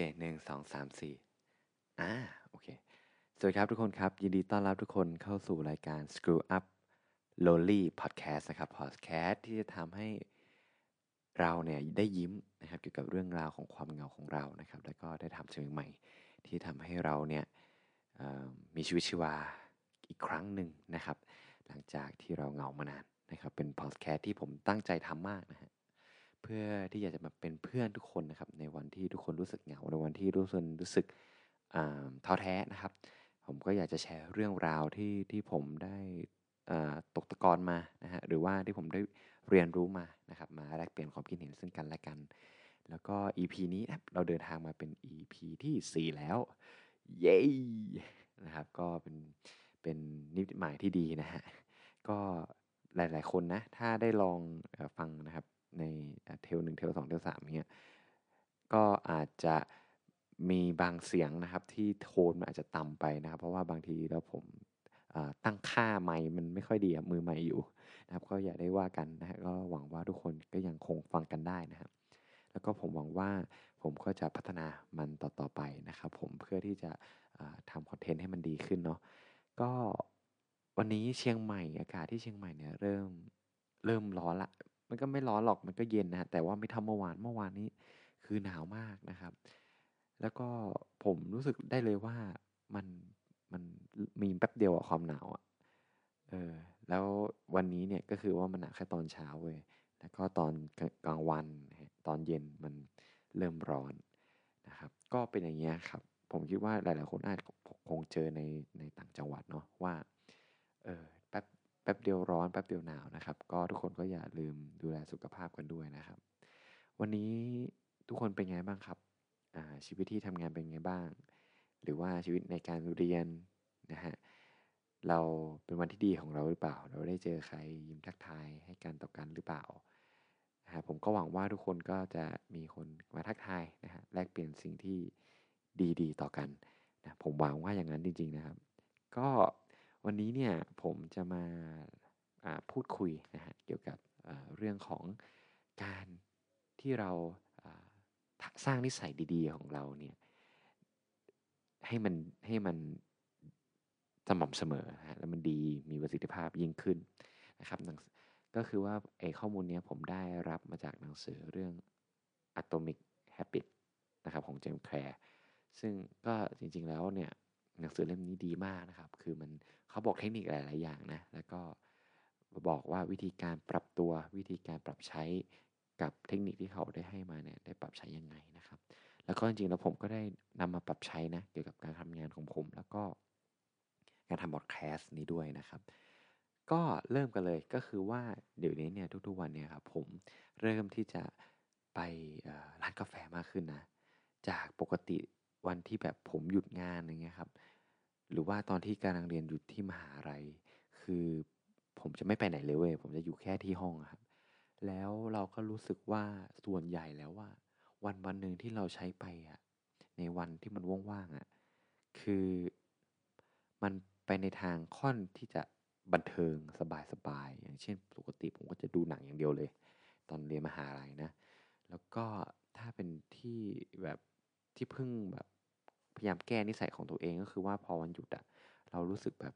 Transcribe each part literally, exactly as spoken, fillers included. เคหนึ่งสองสามสี่อ่าโอเคสวัสดีครับทุกคนครับยินดีต้อนรับทุกคนเข้าสู่รายการ Screw Up Lolli Podcast นะครับ Podcast ที่จะทำให้เราเนี่ยได้ยิ้มนะครับเกี่ยวกับเรื่องราวของความเหงาของเรานะครับแล้วก็ได้ทำสิ่งใหม่ที่ทำให้เราเนี่ยมีชีวิตชีวาอีกครั้งหนึ่งนะครับหลังจากที่เราเหงามานานนะครับเป็น Podcast ที่ผมตั้งใจทำมากนะฮะเพื่อที่อยากจะมาเป็นเพื่อนทุกคนนะครับในวันที่ทุกคนรู้สึกเหงาในวันที่ทุกคนรู้สึกท้อแท้นะครับผมก็อยากจะแชร์เรื่องราวที่ที่ผมได้ตกตะกอนมานะฮะหรือว่าที่ผมได้เรียนรู้มานะครับมาแลกเปลี่ยนความคิดเห็นซึ่งกันและกันแล้วก็ อี พี นี้นะเราเดินทางมาเป็น อี พี ที่สี่แล้วเย้นะครับก็เป็นเป็นนิมิตหมายที่ดีนะฮะก็หลายๆคนนะถ้าได้ลองฟังนะครับในเทลหนึ่งเทลสองเทลสามเงี้ยก็อาจจะมีบางเสียงนะครับที่โทนมันอาจจะต่ำไปนะครับเพราะว่าบางทีแล้วผมตั้งค่าไมค์มันไม่ค่อยดีมือไมค์อยู่นะครับก็อย่าได้ว่ากันนะฮะก็หวังว่าทุกคนก็ยังคงฟังกันได้นะครับแล้วก็ผมหวังว่าผมก็จะพัฒนามันต่อๆไปนะครับผมเพื่อที่จะทำคอนเทนต์ให้มันดีขึ้นเนาะก็วันนี้เชียงใหม่อากาศที่เชียงใหม่เนี่ยเริ่มเริ่มร้อนละมันก็ไม่ร้อนหรอกมันก็เย็นนะแต่ว่าไม่เท่าเมื่อวานเมื่อวานนี้คือหนาวมากนะครับแล้วก็ผมรู้สึกได้เลยว่ามันมันมีแป๊บเดียวอะความหนาวอะเออแล้ววันนี้เนี่ยก็คือว่ามันหนาวแค่ตอนเช้าเว้ยแล้วก็ตอนกลางวันตอนเย็นมันเริ่มร้อนนะครับก็เป็นอย่างเงี้ยครับผมคิดว่าหลายๆคนอาจคงเจอในในต่างจังหวัดเนาะว่าเออแป๊บแป๊บเดียวร้อนแป๊บเดียวหนาวนะครับก็ทุกคนก็อย่าลืมดูแลสุขภาพกันด้วยนะครับวันนี้ทุกคนเป็นไงบ้างครับชีวิตที่ทำงานเป็นไงบ้างหรือว่าชีวิตในการเรียนนะฮะเราเป็นวันที่ดีของเราหรือเปล่าเราได้เจอใครยิ้มทักทายให้กันต่อกันหรือเปล่านะฮะผมก็หวังว่าทุกคนก็จะมีคนมาทักทายนะฮะแลกเปลี่ยนสิ่งที่ดีๆต่อกันนะผมหวังว่าอย่างนั้นจริงๆนะครับก็วันนี้เนี่ยผมจะมาพูดคุยนะฮะเกี่ยวกับเรื่องของการที่เราสร้างนิสัยดีๆของเราเนี่ยให้มันให้มันสม่ำเสมอฮะแล้วมันดีมีประสิทธิภาพยิ่งขึ้นนะครับก็คือว่าไอ้ข้อมูลเนี้ยผมได้รับมาจากหนังสือเรื่อง Atomic Habits นะครับของเจมส์แคลร์ซึ่งก็จริงๆแล้วเนี่ยหนังสือเล่มนี้ดีมากนะครับคือมันเขาบอกเทคนิคหลายๆอย่างนะแล้วก็บอกว่าวิธีการปรับตัววิธีการปรับใช้กับเทคนิคที่เขาได้ให้มาเนี่ยได้ปรับใช้ยังไงนะครับแล้วก็จริงๆแล้วผมก็ได้นำมาปรับใช้นะเกี่ยวกับการทำงานของผมแล้วก็การทำบอดแคสต์นี้ด้วยนะครับก็เริ่มกันเลยก็คือว่าเดี๋ยวนี้เนี่ยทุกๆวันเนี่ยครับผมเริ่มที่จะไปร้านกาแฟมากขึ้นนะจากปกติวันที่แบบผมหยุดงานอย่างเงี้ยครับหรือว่าตอนที่กำลังเรียนอยู่ที่มหาลัยคือผมจะไม่ไปไหนเลยเว้ยผมจะอยู่แค่ที่ห้องครับแล้วเราก็รู้สึกว่าส่วนใหญ่แล้วว่าวันวันหนึ่งที่เราใช้ไปอ่ะในวันที่มันว่างๆอ่ะคือมันไปในทางค่อนที่จะบันเทิงสบายๆอย่างเช่นปกติผมก็จะดูหนังอย่างเดียวเลยตอนเรียนมหาลัยนะแล้วก็ถ้าเป็นที่แบบที่เพิ่งแบบพยายามแก้นิสัยของตัวเองก็คือว่าพอวันหยุดอ่ะเรารู้สึกแบบ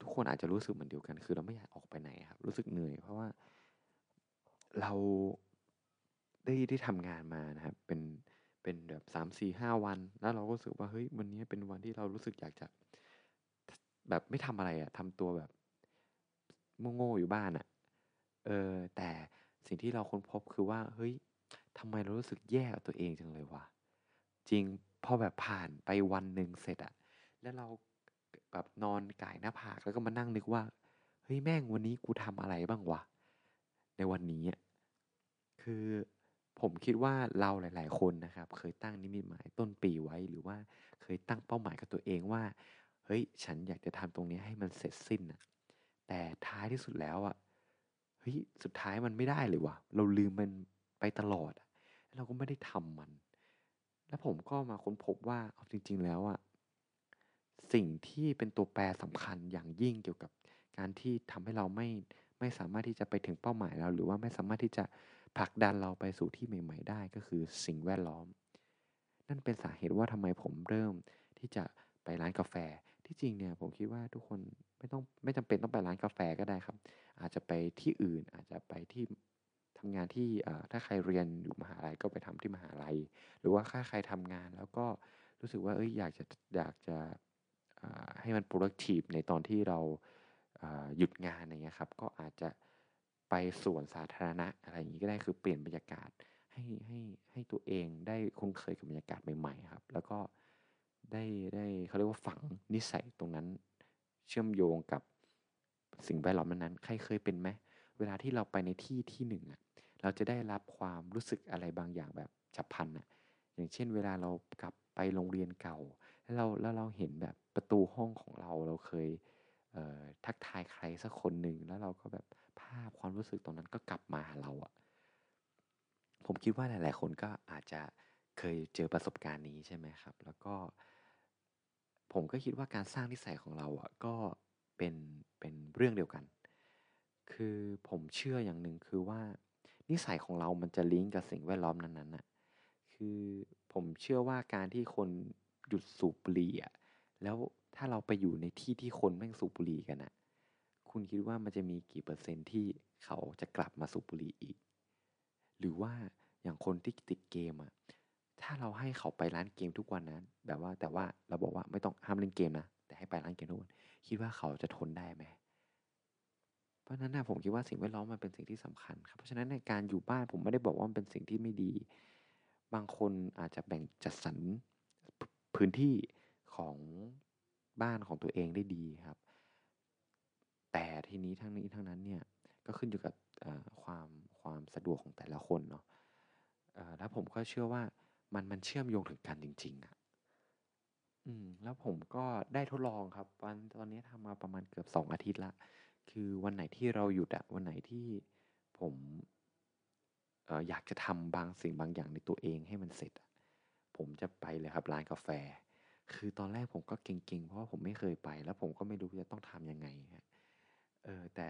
ทุกคนอาจจะรู้สึกเหมือนเดียวกันคือเราไม่อยากออกไปไหนครับรู้สึกเหนื่อยเพราะว่าเราได้ได้ทำงานมานะครับเป็นเป็นแบบสามสี่ห้าวันแล้วเราก็รู้สึกว่าเฮ้ยวันนี้เป็นวันที่เรารู้สึกอยากจะแบบไม่ทำอะไรอะทำตัวแบบโง่ๆอยู่บ้านอะเออแต่สิ่งที่เราค้นพบคือว่าเฮ้ยทำไมเรารู้สึกแย่กับตัวเองจังเลยวะจริงพอแบบผ่านไปวันนึงเสร็จอะแล้วเราแบบนอนก่ายหน้าผากแล้วก็มานั่งนึกว่าเฮ้ยแม่งวันนี้กูทำอะไรบ้างวะในวันนี้คือผมคิดว่าเราหลายๆคนนะครับเคยตั้งนิมิตหมายต้นปีไว้หรือว่าเคยตั้งเป้าหมายกับตัวเองว่าเฮ้ยฉันอยากจะทำตรงนี้ให้มันเสร็จสิ้นนะแต่ท้ายที่สุดแล้วอ่ะเฮ้ยสุดท้ายมันไม่ได้เลยวะเราลืมมันไปตลอดแล้วเราก็ไม่ได้ทำมันแล้วผมก็มาค้นพบว่าเอาจริงๆแล้วอ่ะสิ่งที่เป็นตัวแปรสำคัญอย่างยิ่งเกี่ยวกับการที่ทำให้เราไม่ไม่สามารถที่จะไปถึงเป้าหมายเราหรือว่าไม่สามารถที่จะผลักดันเราไปสู่ที่ใหม่ๆได้ก็คือสิ่งแวดล้อม นั่นเป็นสาเหตุว่าทำไมผมเริ่มที่จะไปร้านกาแฟที่จริงเนี่ยผมคิดว่าทุกคนไม่ต้องไม่จำเป็นต้องไปร้านกาแฟก็ได้ครับอาจจะไปที่อื่นอาจจะไปที่ทำงานที่ถ้าใครเรียนอยู่มหาลัยก็ไปทำที่มหาลัยหรือว่าถ้าใครทำงานแล้วก็รู้สึกว่าเอ้ยอยากจะอยากจะให้มัน productive ในตอนที่เราหยุดงานอะไรเงี้ยครับก็อาจจะไปสวนสาธารณะอะไรอย่างนี้ก็ได้คือเปลี่ยนบรรยากาศให้ให้ให้ตัวเองได้คุ้นเคยกับบรรยากาศใหม่ๆครับแล้วก็ได้ได้เขาเรียกว่าฝังนิสัยตรงนั้นเชื่อมโยงกับสิ่งแวดล้อมนั้นๆใครเคยเป็นไหมเวลาที่เราไปในที่ที่หนึ่งอ่ะเราจะได้รับความรู้สึกอะไรบางอย่างแบบฉับพลันอ่ะอย่างเช่นเวลาเรากลับไปโรงเรียนเก่าแล้วเราแล้วเราเห็นแบบประตูห้องของเราเราเคยเอ่อทักทายใครสักคนหนึ่งแล้วเราก็แบบภาพความรู้สึกตรงนั้นก็กลับมาหาเราอ่ะผมคิดว่าหลายๆคนก็อาจจะเคยเจอประสบการณ์นี้ใช่ไหมครับแล้วก็ผมก็คิดว่าการสร้างนิสัยของเราอ่ะก็เป็นเป็นเรื่องเดียวกันคือผมเชื่ออย่างหนึ่งคือว่านิสัยของเรามันจะลิงก์กับสิ่งแวดล้อมนั้นๆน่ะคือผมเชื่อว่าการที่คนหยุดสูบบุหรี่อ่ะแล้วถ้าเราไปอยู่ในที่ที่คนแม่งสูบบุหรี่กันน่ะคุณคิดว่ามันจะมีกี่เปอร์เซ็นต์ที่เขาจะกลับมาสูบบุหรี่อีกหรือว่าอย่างคนที่ติดเกมอ่ะถ้าเราให้เขาไปร้านเกมทุกวันนะแบบว่าแต่ว่าเราบอกว่าไม่ต้องห้ามเล่นเกมนะแต่ให้ไปร้านเกมทุกวันคิดว่าเขาจะทนได้ไหมเพราะฉะนั้นนะผมคิดว่าสิ่งแวดล้อมมันเป็นสิ่งที่สำคัญครับเพราะฉะนั้นในการอยู่บ้านผมไม่ได้บอกว่ามันเป็นสิ่งที่ไม่ดีบางคนอาจจะแบ่งจัดสรรพื้นที่ของบ้านของตัวเองได้ดีครับแต่ทีนี้ทั้งนี้ทั้งนั้นเนี่ยก็ขึ้นอยู่กับความความสะดวกของแต่ละคนเนาะแล้วผมก็เชื่อว่ามันมันเชื่อมโยงถึงกันจริงๆอ่ะอืมแล้วผมก็ได้ทดลองครับวันตอนนี้ทำมาประมาณเกือบสองอาทิตย์ละคือวันไหนที่เราหยุดอะวันไหนที่ผมเอ่ออยากจะทำบางสิ่งบางอย่างในตัวเองให้มันเสร็จอะผมจะไปเลยครับร้านกาแฟคือตอนแรกผมก็เก่งๆเพราะว่าผมไม่เคยไปแล้วผมก็ไม่รู้จะต้องทำยังไงฮะเออแต่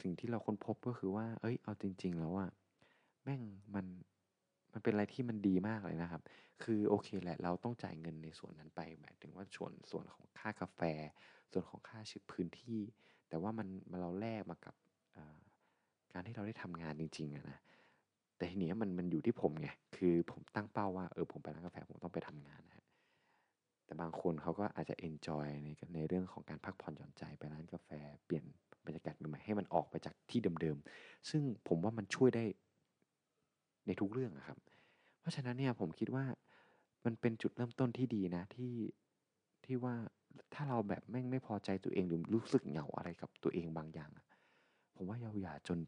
สิ่งที่เราค้นพบก็คือว่าเอ้ยเอาจริงๆแล้วอะแม่งมันมันเป็นอะไรที่มันดีมากเลยนะครับคือโอเคแหละเราต้องจ่ายเงินในส่วนนั้นไปหมายถึงว่าส่วนส่วนของค่ากาแฟส่วนของค่าชิปพื้นที่แต่ว่ามันเราแลกมากับการที่เราได้ทำงานจริงๆอะนะแต่ทีนี้มันมันอยู่ที่ผมไงคือผมตั้งเป้าว่าเออผมไปร้านกาแฟผมต้องไปทำงานนะแต่บางคนเขาก็อาจจะเอนจอยในในเรื่องของการพักผ่อนหย่อนใจไปร้านกาแฟเปลี่ยนบรรยากาศใหม่ๆให้มันออกไปจากที่เดิมๆซึ่งผมว่ามันช่วยได้ในทุกเรื่องนะครับเพราะฉะนั้นเนี่ยผมคิดว่ามันเป็นจุดเริ่มต้นที่ดีนะที่ที่ว่าถ้าเราแบบแม่งไม่พอใจตัวเองหรือรู้สึกเหงาอะไรกับตัวเองบางอย่างผมว่าเราอย่าจน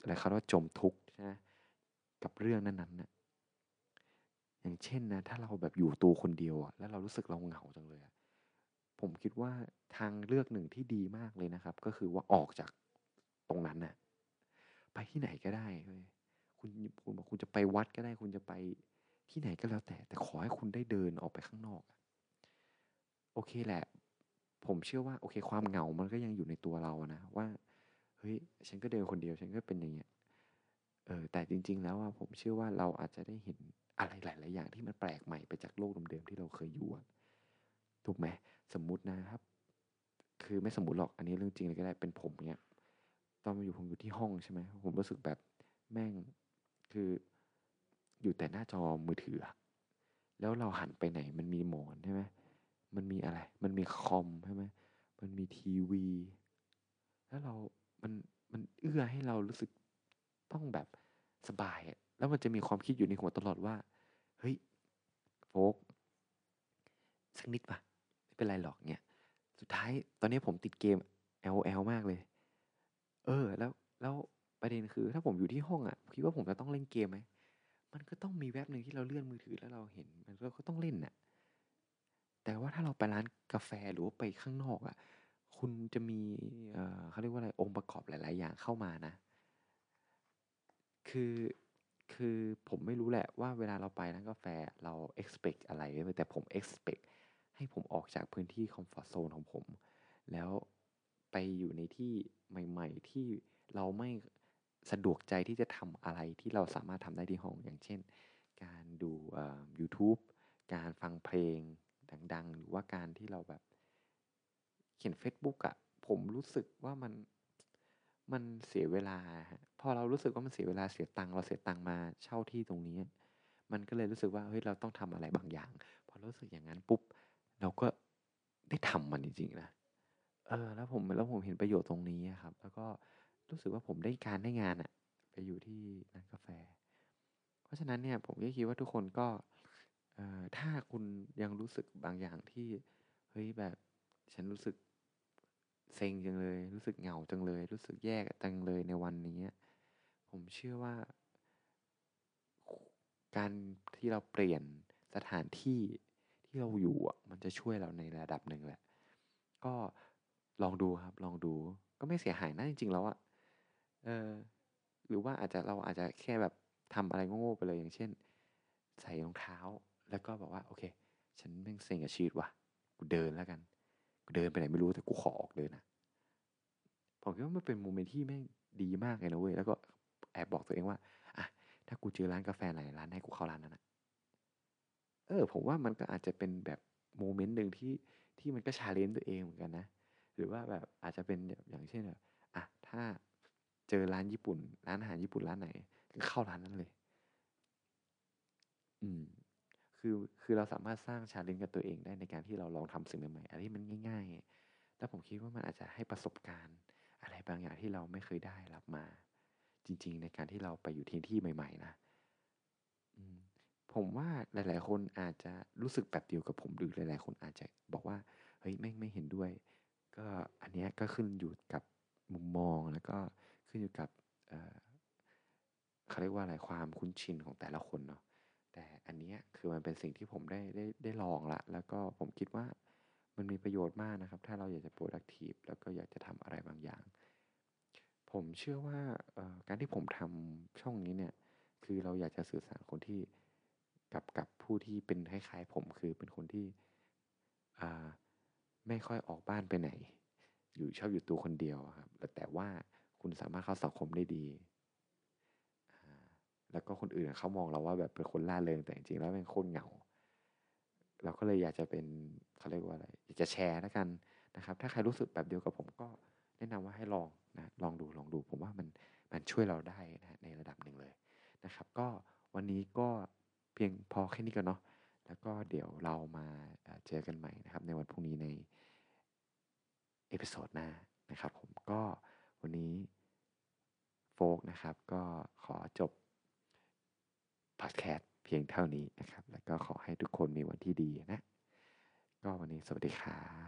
อะไรเขาเรียกว่าจมทุกข์ใช่ไหมกับเรื่องนั้นๆนะอย่างเช่นนะถ้าเราแบบอยู่ตัวคนเดียวอ่ะแล้วเรารู้สึกเราเหงาจังเลยผมคิดว่าทางเลือกหนึ่งที่ดีมากเลยนะครับก็คือว่าออกจากตรงนั้นนะไปที่ไหนก็ได้คุณคุณบอกคุณจะไปวัดก็ได้คุณจะไปที่ไหนก็แล้วแต่แต่ขอให้คุณได้เดินออกไปข้างนอกโอเคแหละผมเชื่อว่าโอเคความเหงามันก็ยังอยู่ในตัวเรานะว่าเฮ้ยฉันก็เดินคนเดียวฉันก็เป็นอย่างเงี้ยเออแต่จริงๆแล้วอ่ะผมเชื่อว่าเราอาจจะได้เห็นอะไรหลายๆอย่างที่มันแปลกใหม่ไปจากโลกเดิมๆที่เราเคยอยู่ถูกไหมสมมุตินะครับคือไม่สมมุติหรอกอันนี้เรื่องจริงเลยก็ได้เป็นผมเงี้ยตอนมาอยู่ผมอยู่ที่ห้องใช่ไหมผมรู้สึกแบบแม่งคืออยู่แต่หน้าจอมือถือแล้วเราหันไปไหนมันมีหมอนใช่ไหมมันมีอะไรมันมีคอมใช่ไหมมันมีทีวีแล้วเรามันมันเอื้อให้เรารู้สึกต้องแบบสบายแล้วมันจะมีความคิดอยู่ในหัวตลอดว่าเฮ้ยโฟกสักนิดป่ะไม่เป็นไรหรอกเนี่ยสุดท้ายตอนนี้ผมติดเกม แอล โอ แอล มากเลยเออแล้วแล้วประเด็นคือถ้าผมอยู่ที่ห้องอ่ะคิดว่าผมจะต้องเล่นเกมไหมมันก็ต้องมีแวบหนึ่งที่เราเลื่อนมือถือแล้วเราเห็นมันก็ต้องเล่นน่ะแต่ว่าถ้าเราไปร้านกาแฟหรือว่าไปข้างนอกอ่ะคุณจะมีเอ่อเขาเรียกว่าอะไรองค์ประกอบหลายๆอย่างเข้ามานะคือคือผมไม่รู้แหละว่าเวลาเราไปร้านกาแฟเรา expect อะไรแต่ผม expect ให้ผมออกจากพื้นที่ comfort zone ของผมแล้วไปอยู่ในที่ใหม่ๆที่เราไม่สะดวกใจที่จะทำอะไรที่เราสามารถทำได้ที่ห้องอย่างเช่น การดูเอ่อ YouTube การฟังเพลงดังๆหรือว่าการที่เราแบบเขียน Facebook อ่ะผมรู้สึกว่ามันมันเสียเวลาพอเรารู้สึกว่ามันเสียเวลาเสียตังค์เราเสียตังค์มาเช่าที่ตรงนี้มันก็เลยรู้สึกว่าเฮ้ยเราต้องทำอะไรบางอย่างพอรู้สึกอย่างนั้นปุ๊บเราก็ได้ทำมันจริงๆนะเออแล้วผมแล้วผมเห็นประโยชน์ตรงนี้ครับแล้วก็รู้สึกว่าผมได้การได้งานอะไปอยู่ที่ร้านกาแฟเพราะฉะนั้นเนี่ยผมก็คิดว่าทุกคนก็เอ่อถ้าคุณยังรู้สึกบางอย่างที่เฮ้ยแบบฉันรู้สึกเซ็งจังเลยรู้สึกเหงาจังเลยรู้สึกแย่จังเลยในวันนี้ผมเชื่อว่าการที่เราเปลี่ยนสถานที่ที่เราอยู่อ่ะมันจะช่วยเราในระดับหนึ่งแหละก็ลองดูครับลองดูก็ไม่เสียหายนะจริงๆแล้วอ่ะเออหรือว่าอาจจะเราอาจจะแค่แบบทำอะไรโง่ๆไปเลยอย่างเช่นใส่รองเท้าแล้วก็บอกว่าโอเคฉันแม่งเซ็งกับชีวิตว่ะกูเดินแล้วกันกูเดินไปไหนไม่รู้แต่กูขอออกเดินนะผมคิดว่ามันเป็นโมเมนต์ที่แม่งดีมากเลยนะเว้ยแล้วก็แอบบอกตัวเองว่าอ่ะถ้ากูเจอร้านกาแฟไหนร้านไหนกูเข้าร้านนั้นนะเออผมว่ามันก็อาจจะเป็นแบบโมเมนต์นึงที่ที่มันก็ชาเลนจ์ตัวเองเหมือนกันนะหรือว่าแบบอาจจะเป็นอย่างเช่นแบบอ่ะถ้าเจอร้านญี่ปุ่นร้านอาหารญี่ปุ่นร้านไหนก็เข้าร้านนั้นเลยอืมคือคือเราสามารถสร้างชาเลนจ์กับตัวเองได้ในการที่เราลองทำสิ่งใหม่ๆอะไรที่มันง่ายๆแล้วผมคิดว่ามันอาจจะให้ประสบการณ์อะไรบางอย่างที่เราไม่เคยได้รับมาจริงๆในการที่เราไปอยู่ที่ที่ใหม่ๆนะอืมผมว่าหลายๆคนอาจจะรู้สึกแบบเดียวกับผมหรือหลายๆคนอาจจะบอกว่าเฮ้ยแม่งไม่เห็นด้วยก็อันเนี้ยก็ขึ้นอยู่กับมุมมองแล้วก็ขึ้นอยู่กับเอ่อเขาเรียกว่าอะไรความคุ้นชินของแต่ละคนเนาะแต่อันเนี้ยคือมันเป็นสิ่งที่ผมได้ได้ได้ลองละแล้วก็ผมคิดว่ามันมีประโยชน์มากนะครับถ้าเราอยากจะ productive แล้วก็อยากจะทำอะไรบางอย่างผมเชื่อว่าการที่ผมทำช่องนี้เนี่ยคือเราอยากจะสื่อสารคนที่กับกับผู้ที่เป็นคล้ายๆผมคือเป็นคนที่อ่าไม่ค่อยออกบ้านไปไหนอยู่ชอบอยู่ตัวคนเดียวครับแต่ว่าคุณสามารถเข้าสังคมได้ดีแล้วก็คนอื่นเขามองเราว่าแบบเป็นคนล่าเริงแต่จริงๆแล้วเป็นคนเหงาเราก็เลยอยากจะเป็นเขาเรียกว่าอะไรอยากจะแชร์แล้วกันนะครับถ้าใครรู้สึกแบบเดียวกับผมก็แนะนำว่าให้ลองนะลองดูลองดูผมว่ามันมันช่วยเราได้นะในระดับหนึ่งเลยนะครับก็วันนี้ก็เพียงพอแค่นี้ก่อนเนาะแล้วก็เดี๋ยวเรามาเจอกันใหม่นะครับในวันพรุ่งนี้ในเอพิโซดหน้านะครับผมก็วันนี้โฟกนะครับก็ขอจบพอดแคสต์เพียงเท่านี้นะครับแล้วก็ขอให้ทุกคนมีวันที่ดีนะก็วันนี้สวัสดีครับ